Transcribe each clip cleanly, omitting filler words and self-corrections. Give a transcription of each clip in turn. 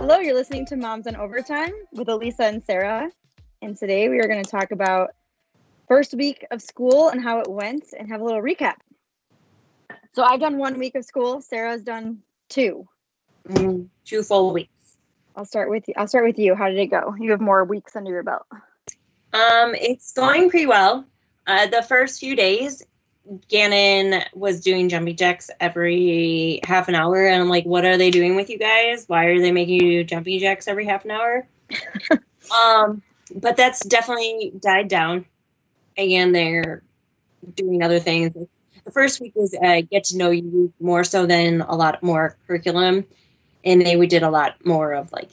Hello, you're listening to Moms on Overtime with Alisa and Sarah. And today we are going to talk about first week of school and how it went and have a little recap. So I've done 1 week of school. Sarah's done two. Two full weeks. I'll start with you. How did it go? You have more weeks under your belt. It's going pretty well. The first few days, Gannon was doing jumping jacks every half an hour, and I'm like, what are they doing with you guys? Why are they making you do jumping jacks every half an hour? But that's definitely died down, and they're doing other things. The first week was get to know you more so than a lot more curriculum, and we did a lot more of like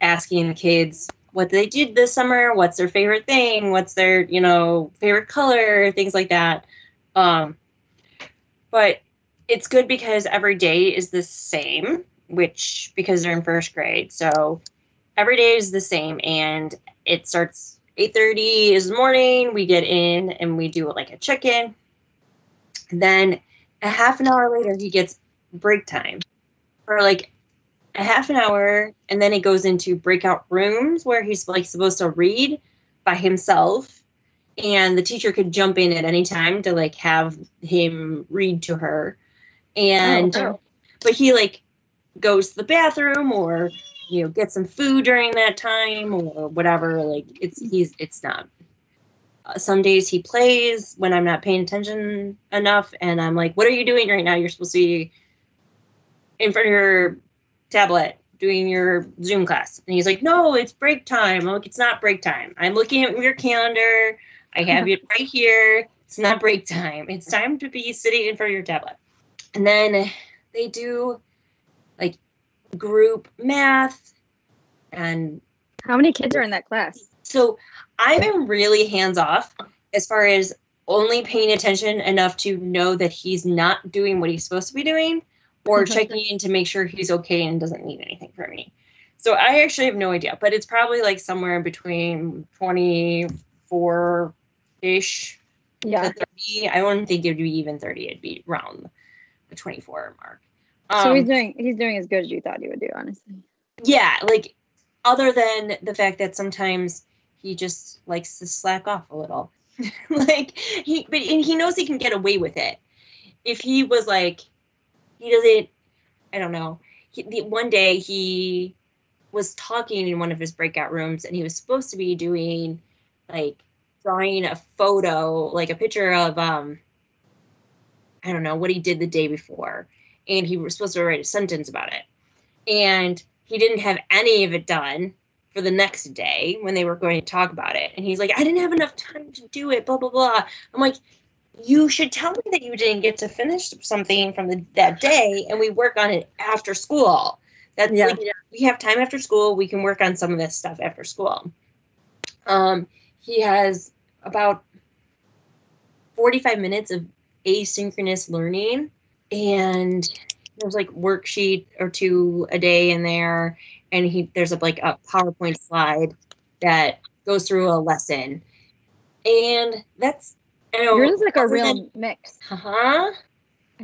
asking the kids what they did this summer, what's their favorite thing, what's their favorite color, things like that. But it's good because every day is the same, because they're in first grade. So every day is the same, and it starts 8:30 is the morning. We get in and we do like a check-in. Then a half an hour later, he gets break time for like a half an hour. And then it goes into breakout rooms where he's like supposed to read by himself. And the teacher could jump in at any time to, like, have him read to her. But he, like, goes to the bathroom or, get some food during that time or whatever. Like, it's not. Some days he plays when I'm not paying attention enough. And I'm like, what are you doing right now? You're supposed to be in front of your tablet doing your Zoom class. And he's like, no, it's break time. I'm like, it's not break time. I'm looking at your calendar. I have it right here. It's not break time. It's time to be sitting in front of your tablet. And then they do like group math. And how many kids are in that class? So I've been really hands off as far as only paying attention enough to know that he's not doing what he's supposed to be doing or checking in to make sure he's okay and doesn't need anything from me. So I actually have no idea, but it's probably like somewhere in between 24-ish to 30. I wouldn't think it would be even 30. It'd be around the 24 mark. So he's doing as good as you thought he would do, honestly. Yeah, like other than the fact that sometimes he just likes to slack off a little. And he knows he can get away with it. If he was like, he doesn't, I don't know. One day he was talking in one of his breakout rooms and he was supposed to be doing like drawing a photo, like a picture of, I don't know, what he did the day before. And he was supposed to write a sentence about it. And he didn't have any of it done for the next day when they were going to talk about it. And he's like, I didn't have enough time to do it, blah, blah, blah. I'm like, you should tell me that you didn't get to finish something from that day, and we work on it after school. We have time after school. We can work on some of this stuff after school. He has about 45 minutes of asynchronous learning, and there's like worksheet or two a day in there, and there's a PowerPoint slide that goes through a lesson, and that's. Yours is like a real mix. Uh-huh. I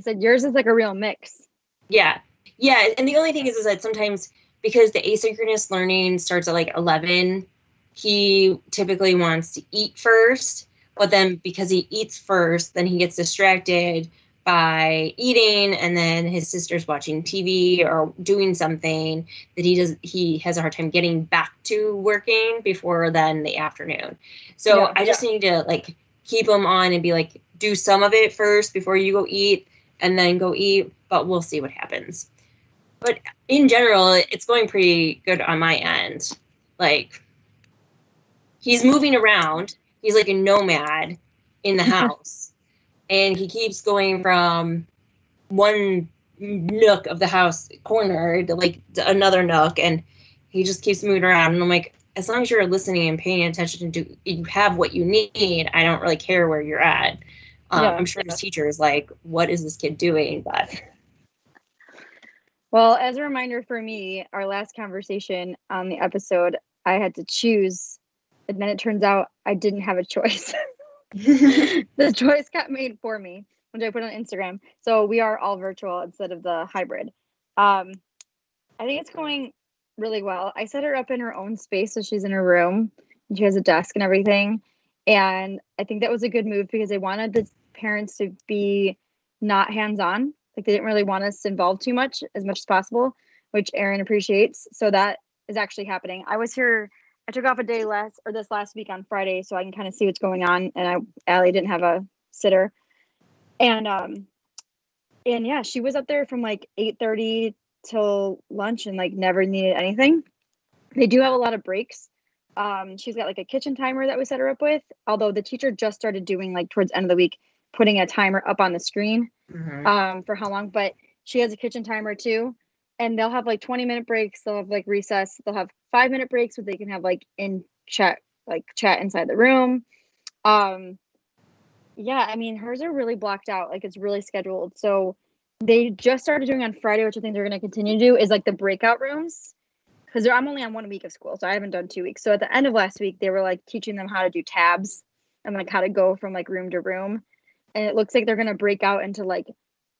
said yours is like a real mix. Yeah. Yeah. And the only thing is that sometimes because the asynchronous learning starts at like 11, he typically wants to eat first. But then because he eats first, then he gets distracted by eating. And then his sister's watching TV or doing something that he has a hard time getting back to working before then the afternoon. So yeah, I just need to like keep them on and be like, do some of it first before you go eat and then go eat, but we'll see what happens. But in general, it's going pretty good on my end. Like, he's moving around. He's like a nomad in the house. And he keeps going from one nook of the house corner to like another nook. And he just keeps moving around. And I'm like, as long as you're listening and paying attention to, you have what you need. I don't really care where you're at. I'm sure his teacher is like, what is this kid doing? But well, as a reminder for me, our last conversation on the episode, I had to choose. And then it turns out I didn't have a choice. The choice got made for me, which I put on Instagram. So we are all virtual instead of the hybrid. I think it's going really well. I set her up in her own space, so she's in her room and she has a desk and everything. And I think that was a good move because I wanted the parents to be not hands-on. Like, they didn't really want us involved too much as possible, which Erin appreciates. So that is actually happening. I was here. I took off a day this last week on Friday, so I can kind of see what's going on. And Allie didn't have a sitter. And yeah, she was up there from like 8:30 till lunch and like never needed anything. They do have a lot of breaks. She's got like a kitchen timer that we set her up with. Although the teacher just started doing, like, towards the end of the week, putting a timer up on the screen for how long, but she has a kitchen timer too. And they'll have like 20-minute breaks. They'll have like recess. They'll have 5-minute breaks where they can have like chat inside the room. Yeah, I mean, hers are really blocked out. Like, it's really scheduled. So they just started doing on Friday, which I think they're going to continue to do, is like the breakout rooms. Because I'm only on 1 week of school, so I haven't done 2 weeks. So at the end of last week, they were like teaching them how to do tabs and like how to go from like room to room. And it looks like they're going to break out into like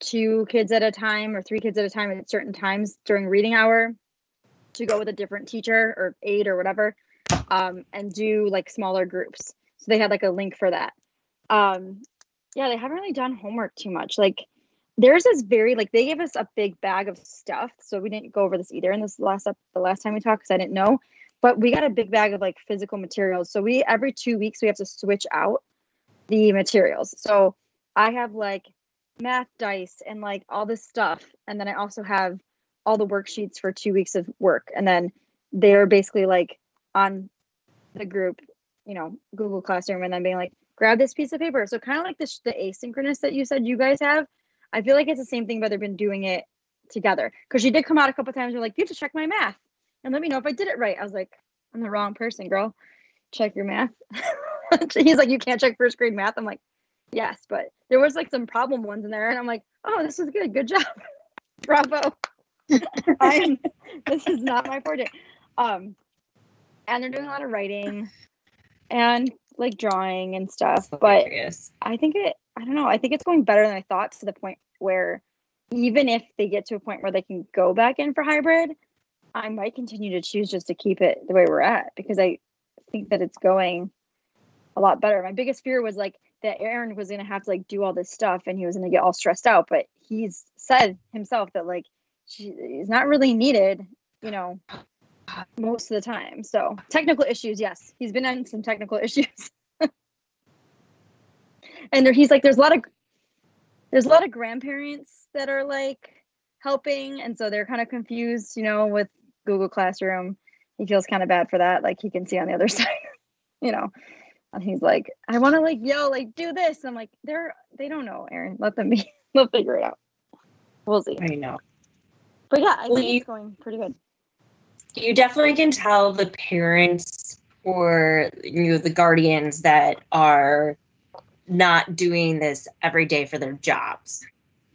2 kids at a time or 3 kids at a time at certain times during reading hour to go with a different teacher or aide or whatever, and do like smaller groups. So they had like a link for that. Yeah, they haven't really done homework too much. Like, theirs is very, like, they gave us a big bag of stuff. So we didn't go over this either in this the last time we talked, because I didn't know, but we got a big bag of like physical materials. So every 2 weeks we have to switch out the materials. So I have like math dice and like all this stuff, and then I also have all the worksheets for 2 weeks of work, and then they're basically like on the group, you know, Google Classroom, and then being like, grab this piece of paper. So kind of like the asynchronous that you said you guys have. I feel like it's the same thing, but they've been doing it together, because she did come out a couple times. You're like, you have to check my math and let me know if I did it right. I was like, I'm the wrong person, girl. Check your math. He's like, you can't check first grade math. I'm like, yes, but there was like some problem ones in there, and I'm like, oh, this is good. Good job. Bravo. This is not my forte. And they're doing a lot of writing and like drawing and stuff. But I think it's going better than I thought, to the point where even if they get to a point where they can go back in for hybrid, I might continue to choose just to keep it the way we're at, because I think that it's going a lot better. My biggest fear was like that Erin was going to have to like do all this stuff and he was going to get all stressed out, but he's said himself that like she's not really needed, you know, most of the time. So technical issues. Yes. He's been on some technical issues. And he's like, there's a lot of grandparents that are like helping. And so they're kind of confused, you know, with Google Classroom. He feels kind of bad for that. Like, he can see on the other side, you know. And he's like, I want to like yell, like, do this. And I'm like, they don't know, Erin. Let them be. They'll figure it out. We'll see. I know. But yeah, I think it's going pretty good. You definitely can tell the parents or, you know, the guardians that are not doing this every day for their jobs,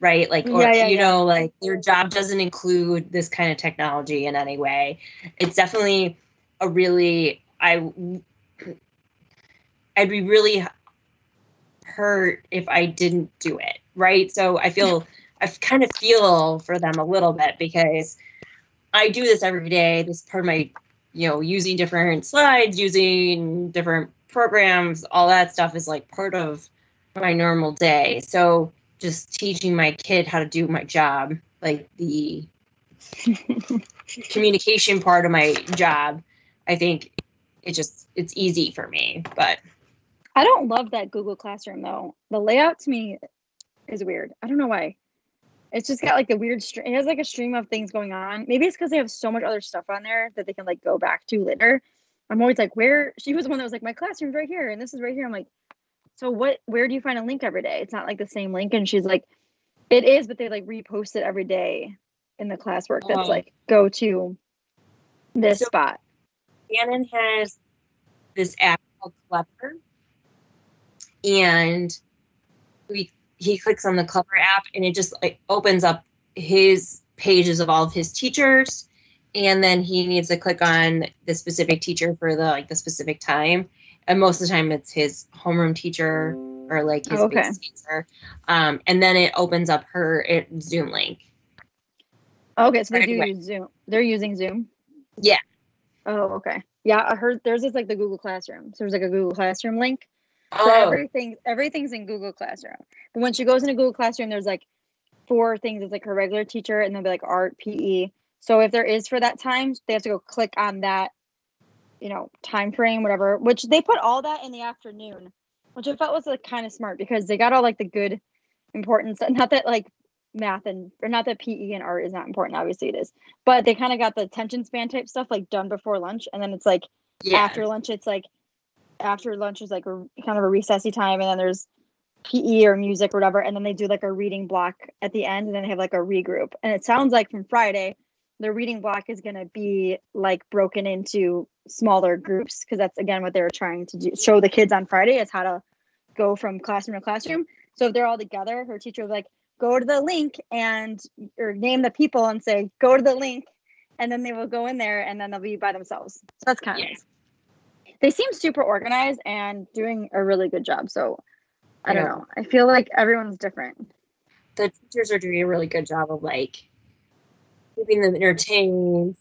right? Like, know, like, their job doesn't include this kind of technology in any way. It's definitely a really, I'd be really hurt if I didn't do it, right? So I kind of feel for them a little bit, because I do this every day. This is part of my, you know, using different slides, using different programs, all that stuff is like part of my normal day. So just teaching my kid how to do my job, like the communication part of my job, I think it's easy for me, but. I don't love that Google Classroom, though. The layout to me is weird. I don't know why. It's just got like a weird stream. It has like a stream of things going on. Maybe it's because they have so much other stuff on there that they can like go back to later. I'm always like, where? She was the one that was like, my classroom's right here and this is right here. I'm like, so what? Where do you find a link every day? It's not like the same link. And she's like, it is, but they like repost it every day in the classwork. That's like, go to this spot. Gannon has this app called Clever. And he clicks on the Clever app, and it just like opens up his pages of all of his teachers. And then he needs to click on the specific teacher for the specific time. And most of the time it's his homeroom teacher or like his base teacher. And then it opens up her Zoom link. Okay, so they do use Zoom. They're using Zoom. Yeah. Oh, okay. Yeah, I heard theirs is like the Google Classroom. So there's like a Google Classroom link. Oh. So everything's in Google Classroom. But when she goes into Google Classroom, there's like four things. It's like her regular teacher, and they'll be like art, PE. So if there is for that time, they have to go click on that, you know, time frame, whatever. Which they put all that in the afternoon, which I felt was like kind of smart because they got all like the good important stuff. Not that like math and or not that PE and art is not important, obviously it is, but they kind of got the attention span type stuff like done before lunch, and then it's like after lunch. It's like after lunch is like kind of a recessy time, and then there's PE or music or whatever, and then they do like a reading block at the end, and then they have like a regroup. And it sounds like from Friday, the reading block is going to be like broken into smaller groups, because that's again what they were trying to do, show the kids on Friday is how to go from classroom to classroom. So if they're all together, her teacher was like, go to the link and or name the people and say, go to the link, and then they will go in there and then they'll be by themselves. So that's kind of nice. They seem super organized and doing a really good job. So I don't know. I feel like everyone's different. The teachers are doing a really good job of like keeping them entertained.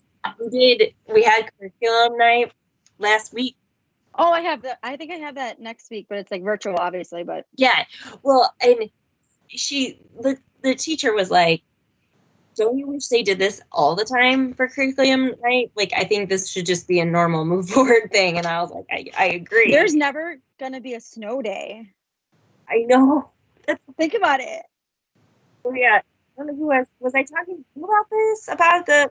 We had curriculum night last week. Oh, I have that. I think I have that next week, but it's like virtual, obviously. But yeah, well, and the teacher was like, don't you wish they did this all the time for curriculum night? Like, I think this should just be a normal move forward thing. And I was like, I agree. There's never going to be a snow day. I know. Think about it. Oh, yeah. I don't know who was I talking to you about this? About the...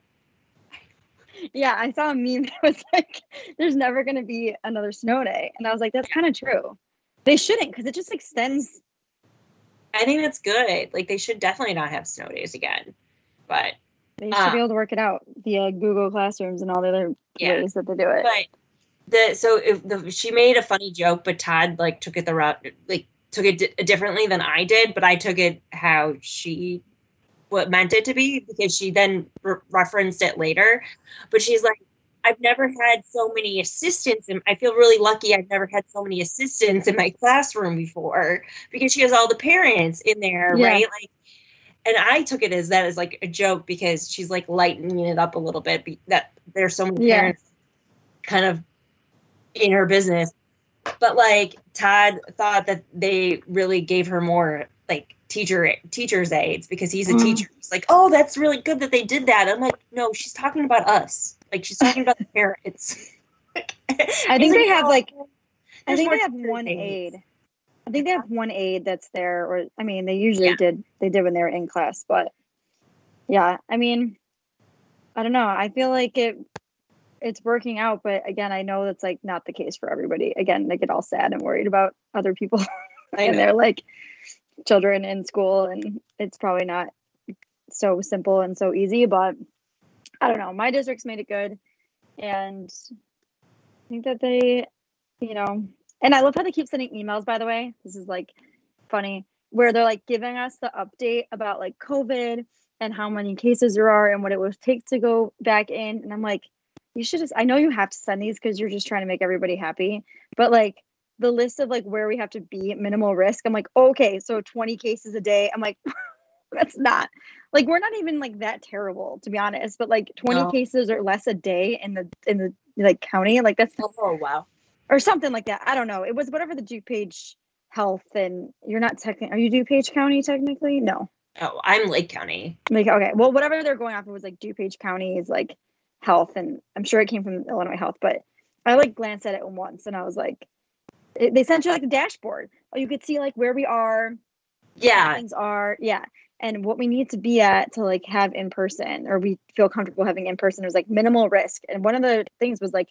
Yeah, I saw a meme that was like, there's never going to be another snow day. And I was like, that's kind of true. They shouldn't, because it just extends... I think that's good. Like, they should definitely not have snow days again. But they should be able to work it out via Google Classrooms and all the other ways that they do it. But she made a funny joke, but Todd like took it differently than I did. But I took it how she meant it to be, because she then referenced it later. But she's like, I've never had so many assistants, and I feel really lucky I've never had so many assistants in my classroom before, because she has all the parents in there, right? Like, and I took it as that as like a joke, because she's like lightening it up a little bit, that there's so many parents kind of in her business. But like Todd thought that they really gave her more like teacher's aides, because he's a teacher. He's like, oh, that's really good that they did that. I'm like, no, she's talking about us. Like, she's talking about the parents. I think they have one aide that's there, or I mean, they usually did when they were in class, but yeah, I mean, I don't know. I feel like it's working out, but again, I know that's like not the case for everybody. Again, they get all sad and worried about other people and they're like children in school, and it's probably not so simple and so easy, but I don't know. My district's made it good, and I think that they, you know, and I love how they keep sending emails, by the way. This is like funny, where they're like giving us the update about like COVID and how many cases there are and what it would take to go back in. And I'm like, you should just, I know you have to send these because you're just trying to make everybody happy, but like the list of like where we have to be at minimal risk. I'm like, okay, so 20 cases a day. I'm like, that's not like, we're not even like that terrible, to be honest, but like 20 cases or less a day in the like county, like that's or something like that. I don't know. It was whatever the DuPage Health, and you're not technically, are you DuPage County technically? No. Oh, I'm Lake County. Like, okay. Well, whatever they're going off, it was like DuPage County is like health, and I'm sure it came from Illinois Health, but I like glanced at it once and I was like, they sent you like a dashboard. Oh, you could see like where we are. Yeah. Things are. Yeah. And what we need to be at to like have in person, or we feel comfortable having in person, was like minimal risk. And one of the things was like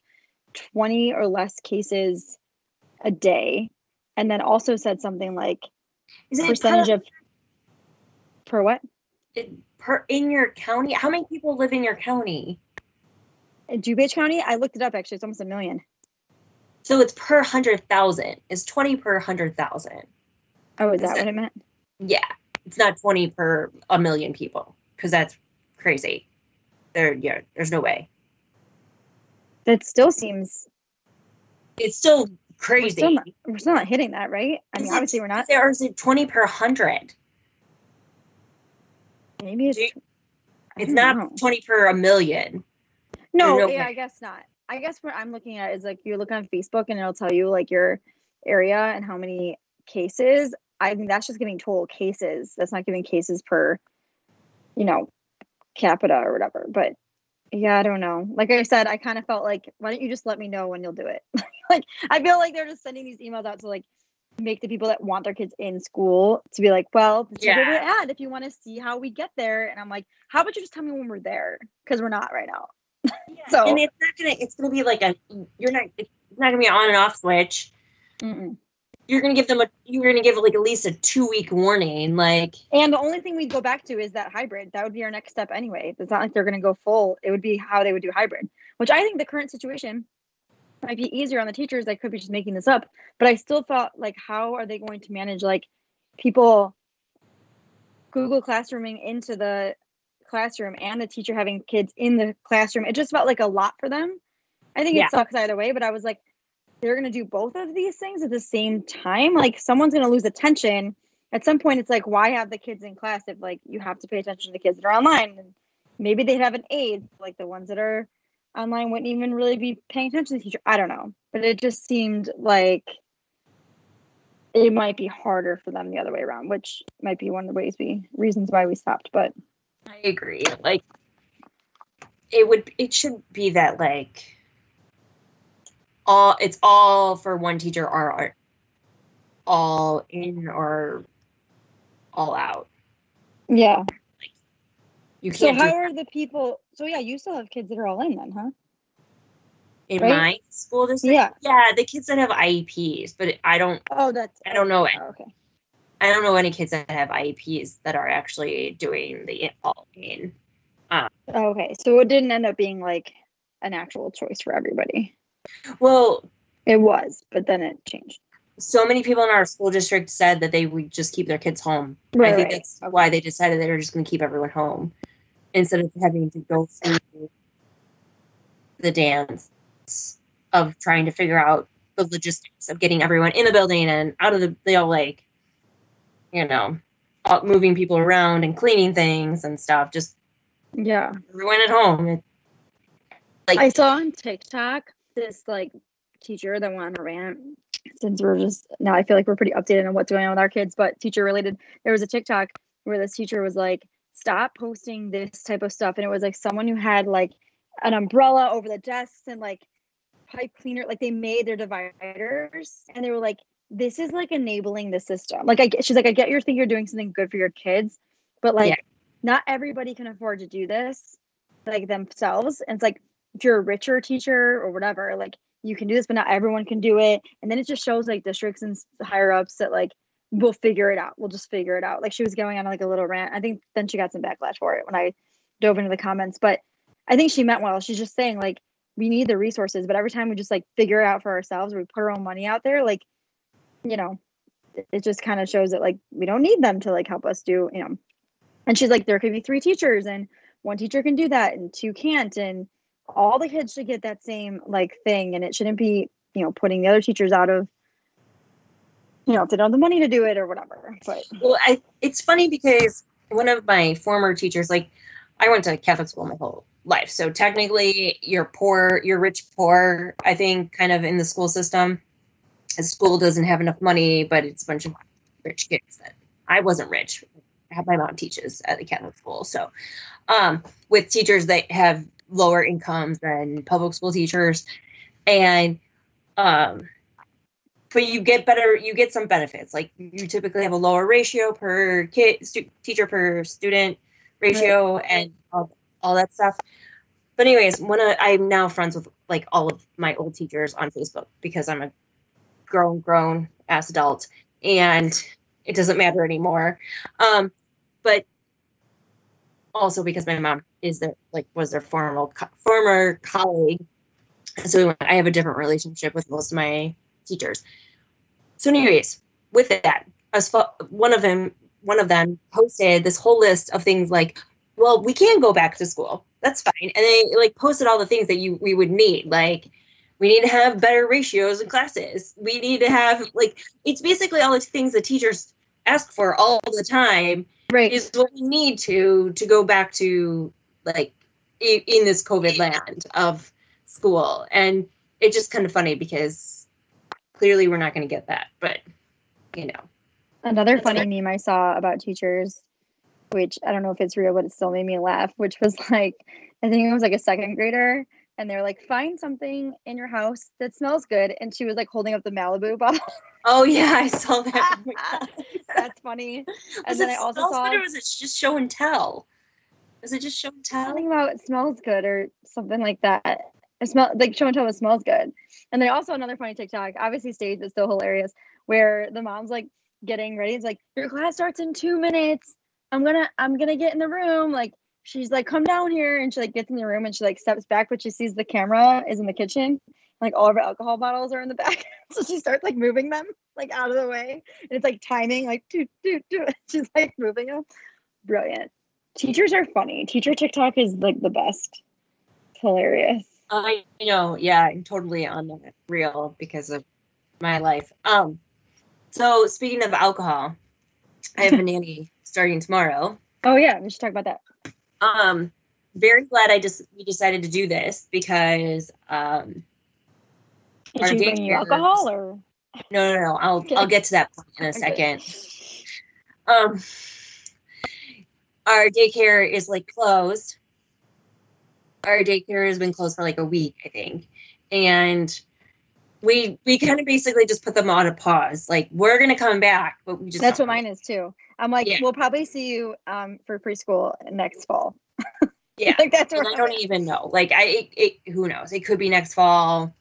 20 or less cases a day. And then also said something like in your county. How many people live in your county? In DuPage County? I looked it up actually. It's almost 1 million. So it's per 100,000. It's 20 per 100,000. Oh, is that what it meant? Yeah. It's not 20 per 1 million people, because that's crazy. There's no way. That still seems... It's still crazy. We're still not hitting that, right? I mean, obviously we're not. Or is it 20 per 100? Maybe it's... It's not 20 per 1 million. No, yeah, I guess not. I guess what I'm looking at is like you're looking on Facebook and it'll tell you like your area and how many cases. I mean, that's just giving total cases. That's not giving cases per, you know, capita or whatever. But yeah, I don't know. Like I said, I kind of felt like, why don't you just let me know when you'll do it? Like, I feel like they're just sending these emails out to like make the people that want their kids in school to be like, well, consider the ad if you want to see how we get there. And I'm like, how about you just tell me when we're there? Because we're not right now. Yeah. So, and it's not gonna. It's gonna be like a. It's not gonna be an on and off switch. Mm-mm. You're gonna give them a. You're gonna give like at least a 2-week warning. Like, and the only thing we'd go back to is that hybrid. That would be our next step anyway. It's not like they're gonna go full. It would be how they would do hybrid, which I think the current situation might be easier on the teachers. I could be just making this up, but I still thought like, how are they going to manage like people Google Classrooming into the classroom and the teacher having kids in the classroom? It just felt like a lot for them. I think it sucks either way, but I was like, they're going to do both of these things at the same time. Like, someone's going to lose attention at some point. It's like, why have the kids in class if like you have to pay attention to the kids that are online? And maybe they'd have an aide, like the ones that are online wouldn't even really be paying attention to the teacher. I don't know, but it just seemed like it might be harder for them the other way around, which might be one of the reasons why we stopped. But I agree. Like, it should be that like it's all for one teacher, or all in or all out. Yeah. Like, you can't. So how are the people? So yeah, you still have kids that are all in then, huh? In my school district, yeah, the kids that have IEPs, but I don't. Oh, that's. I don't know it. Oh, okay. I don't know any kids that have IEPs that are actually doing the all in. Okay, so it didn't end up being like an actual choice for everybody. Well, it was, but then it changed. So many people in our school district said that they would just keep their kids home. Right, I think that's why they decided they were just going to keep everyone home instead of having to go through the dance of trying to figure out the logistics of getting everyone in the building and out of the. They all like. You know, moving people around and cleaning things and stuff. Just, yeah. Everyone at home. Like, I saw on TikTok this, like, teacher that went on a rant. Since we're just, now I feel like we're pretty updated on what's going on with our kids, but teacher-related. There was a TikTok where this teacher was like, stop posting this type of stuff. And it was, like, someone who had, like, an umbrella over the desks and, like, pipe cleaner. Like, they made their dividers. And they were, like, this is like enabling the system. Like, she's like, I get you think you're doing something good for your kids, but like, not everybody can afford to do this, like themselves. And it's like, if you're a richer teacher or whatever, like you can do this, but not everyone can do it. And then it just shows like districts and higher ups that like, we'll figure it out. We'll just figure it out. Like, she was going on like a little rant. I think then she got some backlash for it when I dove into the comments, but I think she meant well. She's just saying like, we need the resources, but every time we just like figure it out for ourselves, or we put our own money out there, like, you know, it just kind of shows that like we don't need them to like help us do, you know. And she's like, there could be 3 teachers and one teacher can do that and 2 can't, and all the kids should get that same like thing, and it shouldn't be, you know, putting the other teachers out of, you know, if they don't have the money to do it or whatever. But well, it's funny because one of my former teachers, like I went to Catholic school my whole life, so technically you're poor, you're rich poor, I think, kind of in the school system. The school doesn't have enough money, but it's a bunch of rich kids. That I wasn't rich. My mom teaches at a Catholic school. So with teachers that have lower incomes than public school teachers. And but you get some benefits. Like, you typically have a lower ratio per kid, teacher per student ratio, right, and all that stuff. But anyways, I'm now friends with like all of my old teachers on Facebook because I'm a grown ass adult and it doesn't matter anymore, but also because my mom was their former colleague, so I have a different relationship with most of my teachers. So anyways, with that, one of them posted this whole list of things like, well, we can go back to school, that's fine, and they like posted all the things that we would need, like, we need to have better ratios in classes. We need to have, like, it's basically all the things that teachers ask for all the time. Right. Is what we need to go back to, like, in this COVID land of school. And it's just kind of funny because clearly we're not going to get that, but you know. Another funny meme I saw about teachers, which I don't know if it's real, but it still made me laugh, which was like, I think it was like a second grader. And they're like, find something in your house that smells good. And she was like holding up the Malibu bottle. Oh, yeah, I saw that. That's funny. And then I also saw. Or was it just show and tell? Was it just show and tell? Something about it smells good or something like that. It smell like show and tell, it smells good. And then also another funny TikTok, obviously staged, but still hilarious, where the mom's like getting ready. It's like, your class starts in 2 minutes. I'm gonna get in the room. Like, she's like, come down here. And she like gets in the room and she like steps back, but she sees the camera is in the kitchen. Like all of her alcohol bottles are in the back. So she starts like moving them like out of the way. And it's like timing, like do, do, do. She's like moving them. Brilliant. Teachers are funny. Teacher TikTok is like the best. It's hilarious. I know. Yeah. I'm totally on the reel because of my life. So speaking of alcohol, I have a nanny starting tomorrow. Oh yeah. We should talk about that. Very glad we decided to do this because did you bring you alcohol or no? I'll get to that point in a second. Our daycare is like closed. Our daycare has been closed for like a week, I think, and we kind of basically just put them on a pause. Like we're gonna come back, but we just that's what mine is too. I'm like, yeah. We'll probably see you for preschool next fall. Yeah, like that's where I don't even know. Like who knows? It could be next fall.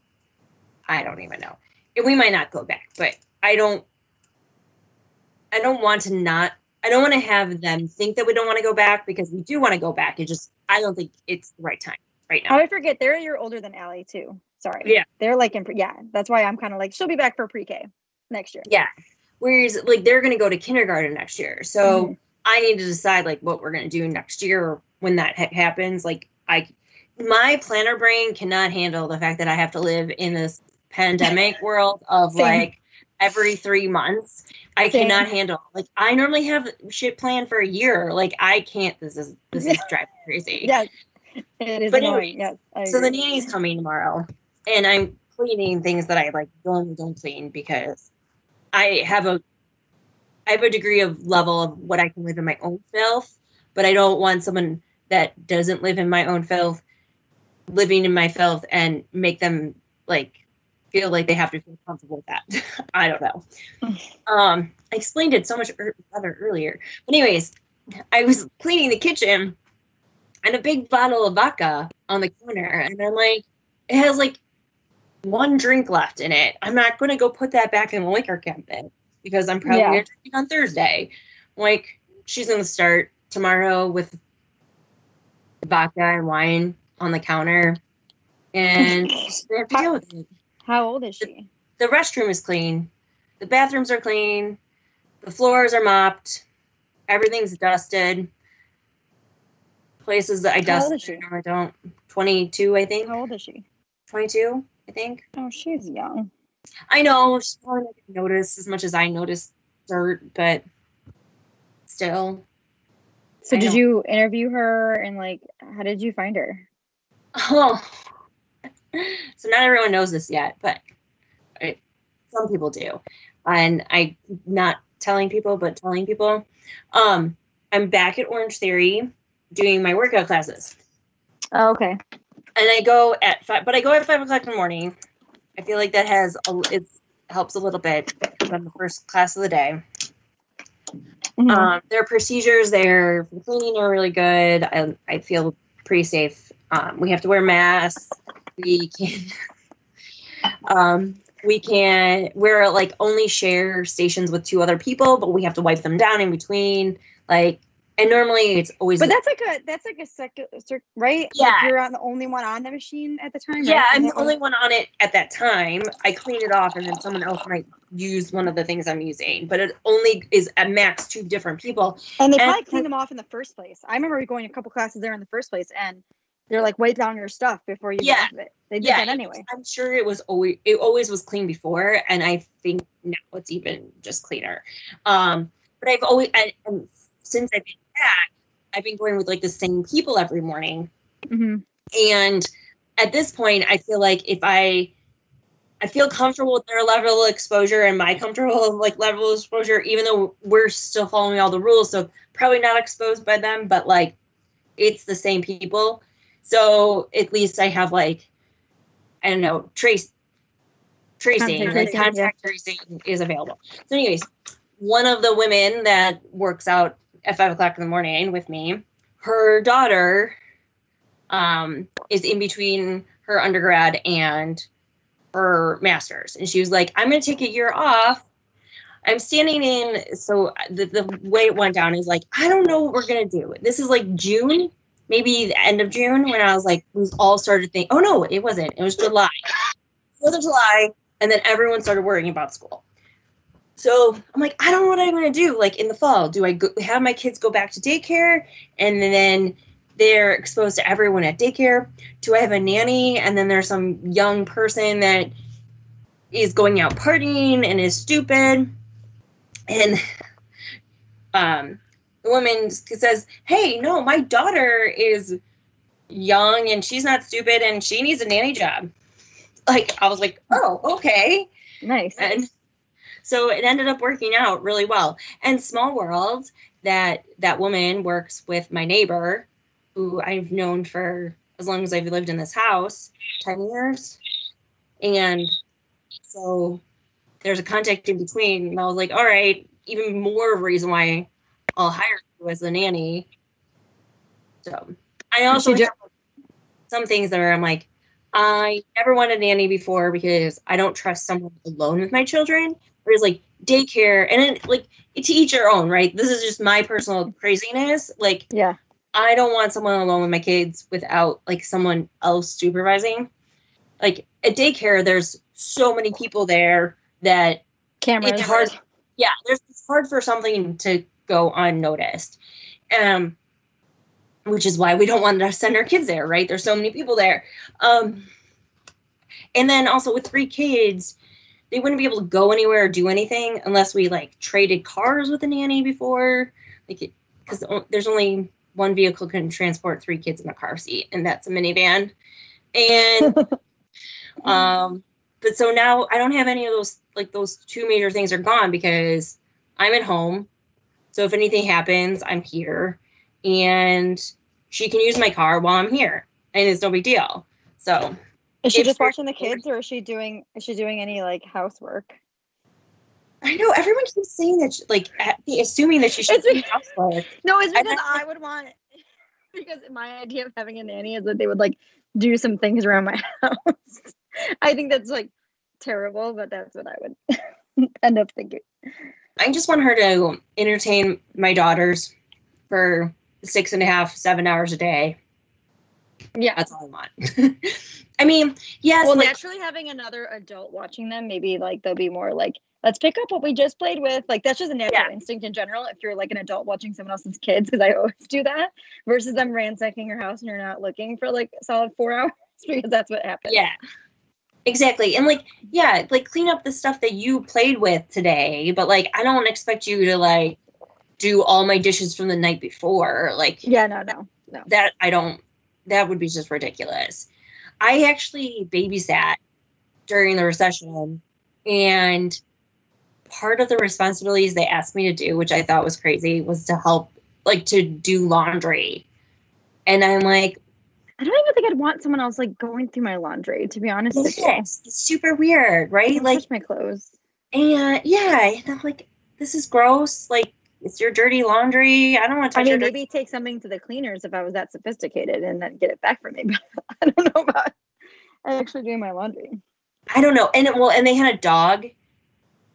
I don't even know. We might not go back, but I don't want to have them think that we don't want to go back because we do want to go back. It just, I don't think it's the right time right now. Oh, I forget. They're a year older than Allie too. Sorry. Yeah. They're like, that's why I'm kind of like, she'll be back for pre-K next year. Yeah. Whereas like they're going to go to kindergarten next year. So I need to decide like what we're going to do next year or when that happens. Like my planner brain cannot handle the fact that I have to live in this pandemic world of like every 3 months. I cannot handle, like I normally have shit planned for a year. Like I can't, this is driving me crazy. Yeah, it is annoying. Yes, so the nanny's coming tomorrow and I'm cleaning things that I like don't clean because I have a degree of level of what I can live in my own filth, but I don't want someone that doesn't live in my own filth living in my filth and make them like feel like they have to feel comfortable with that. I don't know. I explained it so much better earlier. But anyways, I was cleaning the kitchen and a big bottle of vodka on the corner, and I'm like, it has like one drink left in it. I'm not going to go put that back in the liquor cabinet because I'm probably going to drink on Thursday. Like, she's going to start tomorrow with vodka and wine on the counter, and she's going to have to deal with it. How old is she? The restroom is clean. The bathrooms are clean. The floors are mopped. Everything's dusted. Places that I dust. How old is she? I don't. 22, I think. How old is she? 22. I think. Oh, she's young. I know. She's probably not going to notice as much as I notice dirt, but still. So did you interview her and, like, how did you find her? Oh. So not everyone knows this yet, but some people do. And I'm not telling people, but telling people. I'm back at Orange Theory doing my workout classes. Oh, okay. And I go at 5 o'clock in the morning. I feel like that helps a little bit on the first class of the day. Mm-hmm. Their procedures there for cleaning are really good. I feel pretty safe. We have to wear masks. We're like only share stations with two other people, but we have to wipe them down in between. Like, and normally it's always. But that's like a second, right? Yeah, like you're the only one on the machine at the time. Yeah, right? I'm the only one on it at that time. I clean it off, and then someone else might use one of the things I'm using. But it only is at max two different people. And they probably clean them off in the first place. I remember going a couple classes there in the first place, and they're like, wipe down your stuff before you get it. They did that anyway. I'm sure it always was clean before, and I think now it's even just cleaner. But I've always since I've been back, I've been going with like the same people every morning Mm-hmm. And at this point, I feel like if I feel comfortable with their level of exposure and my comfortable level of exposure, even though we're still following all the rules. So probably not exposed by them, but it's the same people. So at least I have tracing, contact tracing is available. So anyways, one of the women that works out at 5 o'clock in the morning with me, her daughter is in between her undergrad and her master's. And she was like, I'm going to take a year off. I'm standing in. So the way it went down is I don't know what we're going to do. This is June, maybe the end of June, when I was we all started thinking, oh no, it wasn't. It was July. 4th of July. And then everyone started worrying about school. So I'm I don't know what I'm going to do. In the fall, do I have my kids go back to daycare? And then they're exposed to everyone at daycare. Do I have a nanny? And then there's some young person that is going out partying and is stupid. And the woman says, hey, no, my daughter is young and she's not stupid and she needs a nanny job. I was oh, okay. Nice. And so it ended up working out really well. And small world, that woman works with my neighbor, who I've known for as long as I've lived in this house, 10 years. And so there's a contact in between. And I was all right, even more reason why I'll hire you as a nanny. So I also have some things that are, I never wanted a nanny before because I don't trust someone alone with my children. Whereas daycare, and then to each your own, right? This is just my personal craziness. Yeah. I don't want someone alone with my kids without someone else supervising. At daycare, there's so many people there that cameras. It's hard. Yeah, it's hard for something to go unnoticed, which is why we don't want to send our kids there, right? There's so many people there, and then also with 3 kids, they wouldn't be able to go anywhere or do anything unless we traded cars with a nanny before, because there's only one vehicle can transport 3 kids in a car seat, and that's a minivan. And but so now I don't have any of those, those 2 major things are gone because I'm at home. So if anything happens, I'm here and she can use my car while I'm here and it's no big deal. So is she just watching the kids, or is she doing any housework? I know everyone keeps saying that, assuming that she should do housework. No, it's because I would want it. Because my idea of having a nanny is that they would do some things around my house. I think that's terrible, but that's what I would end up thinking. I just want her to entertain my daughters for 6.5, 7 hours a day. Yeah, that's all I want. I mean, yes. Well, naturally, having another adult watching them, maybe they'll be more let's pick up what we just played with. That's just a natural instinct in general. If you're an adult watching someone else's kids, because I always do that, versus them ransacking your house and you're not looking for a solid 4 hours, because that's what happens. Yeah, exactly. And clean up the stuff that you played with today. But I don't expect you to do all my dishes from the night before. Yeah, no. That would be just ridiculous. I actually babysat during the recession, and part of the responsibilities they asked me to do, which I thought was crazy, was to help, to do laundry. And I'm I don't even think I'd want someone else, going through my laundry, to be honest with you. It's super weird, right? I don't touch my clothes. And, yeah, and I'm this is gross. It's your dirty laundry. I don't want to touch it. I mean, maybe take something to the cleaners if I was that sophisticated and then get it back from me. But I don't know about actually doing my laundry. I don't know. And they had a dog.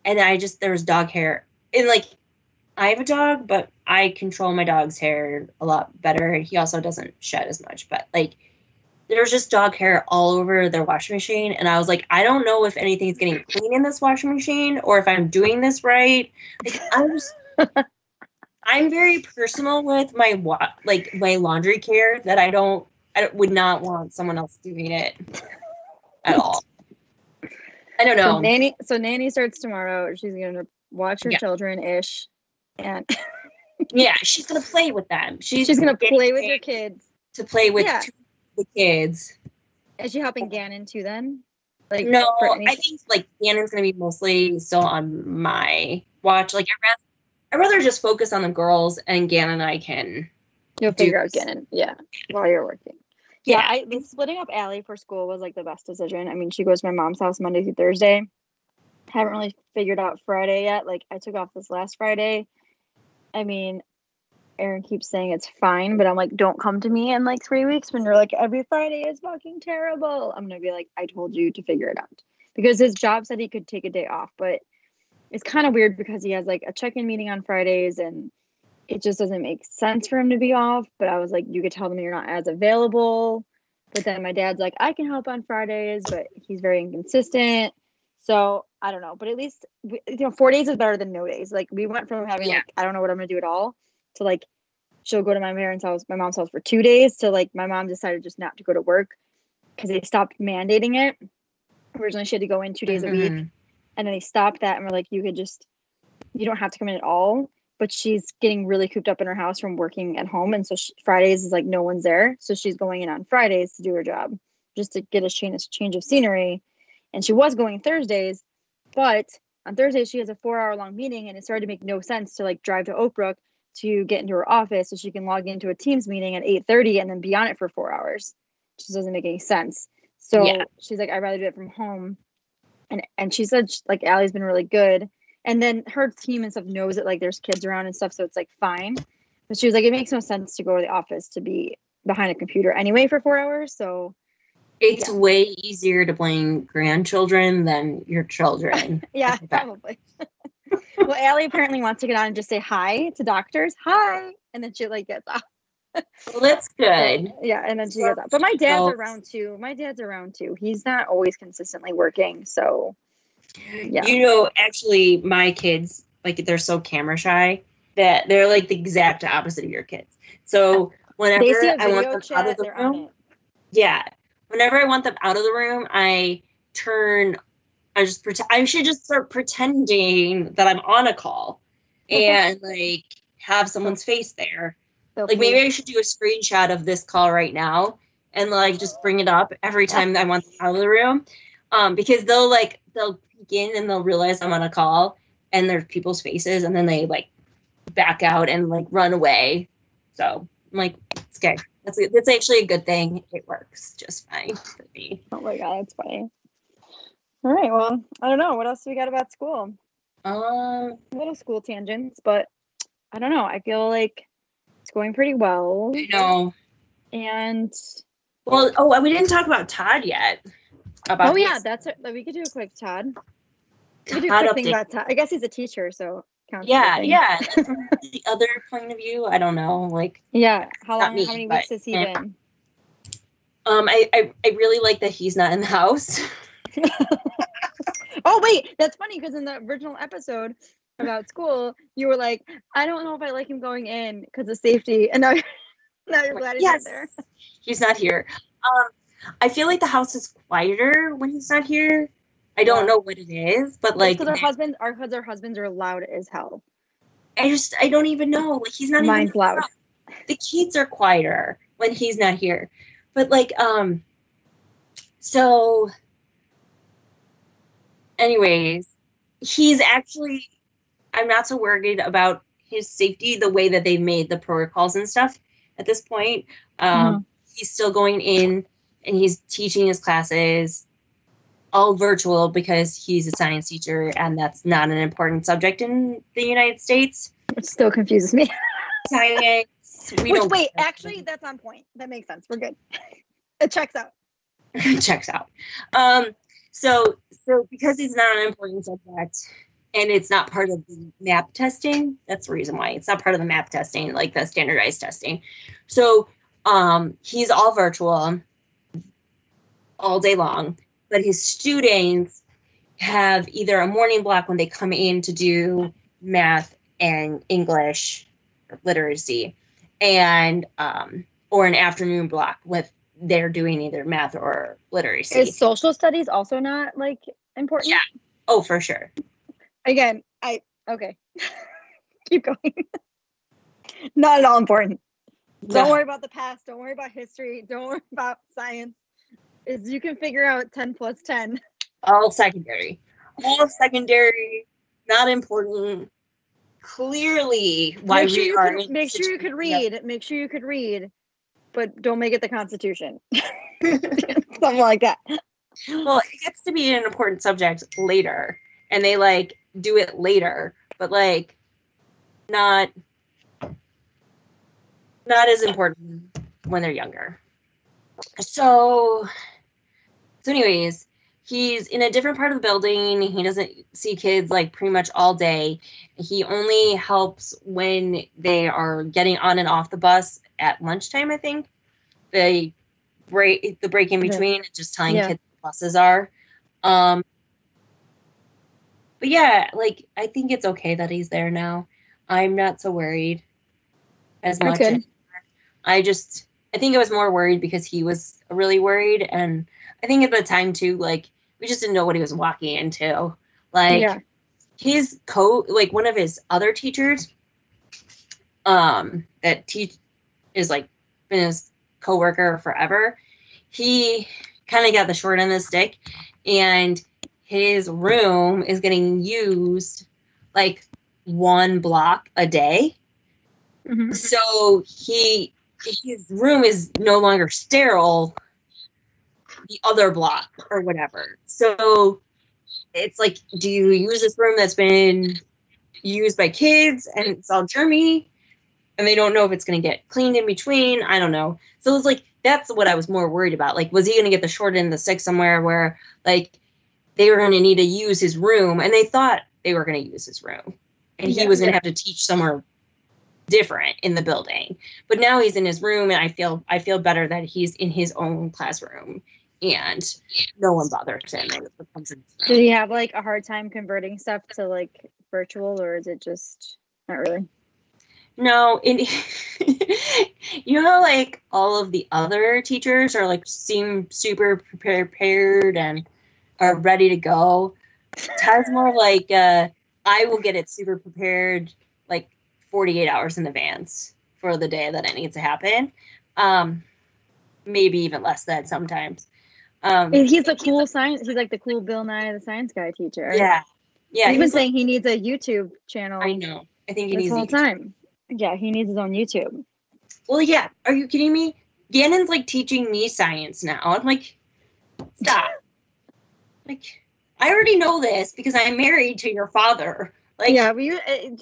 And there was dog hair. And I have a dog, but I control my dog's hair a lot better. He also doesn't shed as much. But there was just dog hair all over their washing machine. And I was I don't know if anything's getting clean in this washing machine or if I'm doing this right. I'm very personal with my my laundry care that I would not want someone else doing it at all. I don't know. So nanny starts tomorrow. She's going to watch her children ish. And she's going to play with them. She's going to play with your kids. To play with the kids. Is she helping Gannon too then? Like, no, I think like Gannon's going to be mostly still on my watch. Like I'd rather just focus on the girls, and Gannon and I can. You'll figure out Gannon, yeah, while you're working. Yeah, splitting up Allie for school was like the best decision. I mean, she goes to my mom's house Monday through Thursday. Haven't really figured out Friday yet. Like, I took off this last Friday. I mean, Erin keeps saying it's fine, but I'm like, don't come to me in like 3 weeks when you're like, every Friday is fucking terrible. I'm going to be like, I told you to figure it out. Because his job said he could take a day off, but it's kind of weird because he has like a check-in meeting on Fridays and it just doesn't make sense for him to be off. But I was like, you could tell them you're not as available. But then my dad's like, I can help on Fridays, but he's very inconsistent. So I don't know. But at least, 4 days is better than no days. Like we went from having, like, I don't know what I'm going to do at all. To like, she'll go to my mom's house for 2 days. So like my mom decided just not to go to work because they stopped mandating it. Originally she had to go in 2 days a week. And then they stopped that and were like, you don't have to come in at all. But she's getting really cooped up in her house from working at home. And so Fridays is like, no one's there. So she's going in on Fridays to do her job just to get a change of scenery. And she was going Thursdays, but on Thursday she has a 4 hour long meeting and it started to make no sense to like drive to Oak Brook to get into her office so she can log into a Teams meeting at 8:30 and then be on it for 4 hours. It just doesn't make any sense. So she's like, I'd rather do it from home. And she said, like, Allie's been really good. And then her team and stuff knows that, like, there's kids around and stuff, so it's, like, fine. But she was like, it makes no sense to go to the office to be behind a computer anyway for 4 hours, so. It's way easier to blame grandchildren than your children. Yeah, probably. Well, Allie apparently wants to get on and just say hi to doctors. Hi! And then she, like, gets off. Well, that's good. Yeah, and then she gets off. But my dad's around, too. He's not always consistently working, so. Yeah. You know, actually, my kids, like, they're so camera shy that they're, like, the exact opposite of your kids. So whenever I want them out of the room, I should just start pretending that I'm on a call and, like, have someone's face there. Like, maybe I should do a screenshot of this call right now and, like, just bring it up every time I want them out of the room. Because they'll peek in and they'll realize I'm on a call and there's people's faces and then they like back out and like run away. So I'm like, it's good. That's actually a good thing. It works just fine for me. Oh my God, that's funny. All right. Well, I don't know. What else do we got about school? Little school tangents, but I don't know. I feel like it's going pretty well. I know. And. Well, we didn't talk about Todd yet. We could do a quick Todd. We could do a quick thing about Todd. I guess he's a teacher, so counts. Yeah. The other point of view, I don't know. Like, yeah, how many weeks has he been? I really like that he's not in the house. Oh wait, that's funny because in the original episode about school, you were like, I don't know if I like him going in because of safety, and now you're glad he's not there. He's not here. I feel like the house is quieter when he's not here. I don't know what it is, but like because our husbands are loud as hell. I don't even know. Like he's not even loud. The kids are quieter when he's not here. But like so anyways, he's actually I'm not so worried about his safety the way that they made the protocols and stuff at this point. He's still going in. And he's teaching his classes all virtual because he's a science teacher and that's not an important subject in the United States. It still confuses me. Science. That's on point. That makes sense. We're good. It checks out. So because it's not an important subject and it's not part of the MAP testing, that's the reason why it's not part of the MAP testing, like the standardized testing. So he's all virtual. All day long, but his students have either a morning block when they come in to do math and English literacy and or an afternoon block with they're doing either math or literacy. Is social studies also not like important? Yeah. Oh, for sure. Again, okay. Keep going. Not at all important. Don't worry about the past. Don't worry about history. Don't worry about science. Is you can figure out 10 plus 10. All secondary. All secondary. Not important. Clearly, why make sure we are. Make sure you could read. Yep. Make sure you could read, but don't make it the Constitution. Something like that. Well, it gets to be an important subject later, and they like do it later, but like not as important when they're younger. So anyways, he's in a different part of the building. He doesn't see kids like pretty much all day. He only helps when they are getting on and off the bus at lunchtime, I think. The break in between and just telling kids what buses are. But yeah, like I think it's okay that he's there now. I'm not so worried as much. Okay. I think I was more worried because he was really worried, and I think at the time too, like we just didn't know what he was walking into. Like his coat, like one of his other teachers, that is like been his coworker forever. He kind of got the short end of the stick, and his room is getting used like one block a day. Mm-hmm. So his room is no longer sterile the other block or whatever. So it's like, do you use this room that's been used by kids and it's all germy and they don't know if it's going to get cleaned in between? I don't know. So it's like, that's what I was more worried about. Like, was he going to get the short end of the stick somewhere where like they were going to need to use his room, and they thought they were going to use his room, and he was going to have to teach somewhere different in the building. But now he's in his room, and I feel better that he's in his own classroom and no one bothers him. Did he have like a hard time converting stuff to like virtual, or is it just not really? No, you know, like all of the other teachers are like seem super prepared and are ready to go. Todd's more like I will get it super prepared like 48 hours in advance for the day that it needs to happen. Maybe even less than sometimes. He's like the cool Bill Nye, the science guy teacher. Yeah. Yeah. He's been saying he needs a YouTube channel. I know. I think he needs the whole time. Yeah, he needs his own YouTube. Well, yeah. Are you kidding me? Gannon's like teaching me science now. I'm like, stop. Like, I already know this because I'm married to your father. Like, yeah,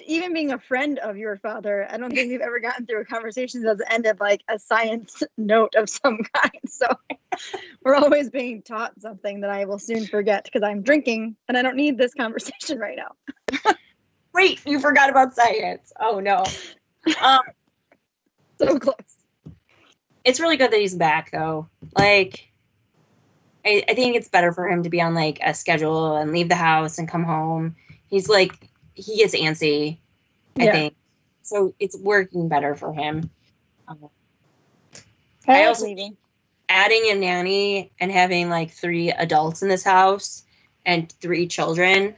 even being a friend of your father, I don't think we've ever gotten through a conversation that doesn't end up like a science note of some kind. So we're always being taught something that I will soon forget because I'm drinking and I don't need this conversation right now. Wait, you forgot about science. Oh, no. So close. It's really good that he's back, though. Like, I think it's better for him to be on like a schedule and leave the house and come home. He's like... he gets antsy, I think. So it's working better for him. I also think adding a nanny and having like 3 adults in this house and 3 children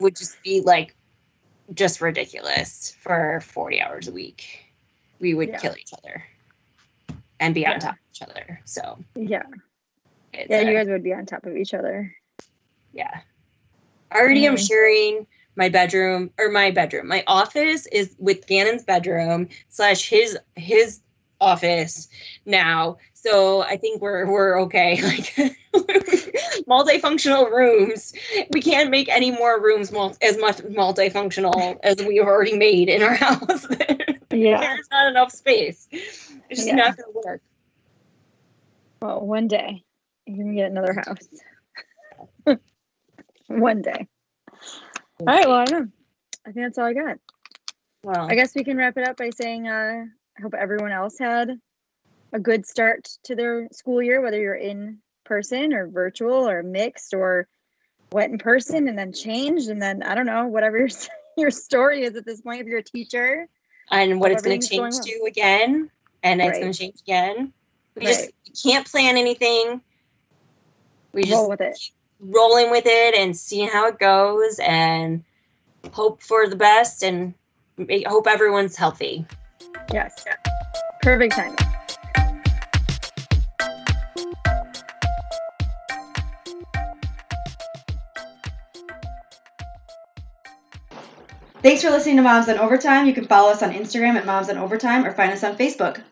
would just be like just ridiculous for 40 hours a week. We would kill each other and be on top of each other. So you guys would be on top of each other. Yeah. Already I'm sharing... my bedroom. My office is with Gannon's bedroom / his office now. So I think we're okay. Like multifunctional rooms. We can't make any more rooms as much multifunctional as we have already made in our house. There's not enough space. It's just not going to work. Well, one day you can get another house. One day. All right, well, I think that's all I got. Well, I guess we can wrap it up by saying I hope everyone else had a good start to their school year, whether you're in person or virtual or mixed or went in person and then changed. And then, I don't know, whatever your story is at this point, if you're a teacher. And what it's going to change to again. And it's going to change again. We just can't plan anything. We just roll with it. Rolling with it and seeing how it goes and hope for the best and hope everyone's healthy. Yes. Perfect timing. Thanks for listening to Moms on Overtime. You can follow us on Instagram at Moms on Overtime or find us on Facebook.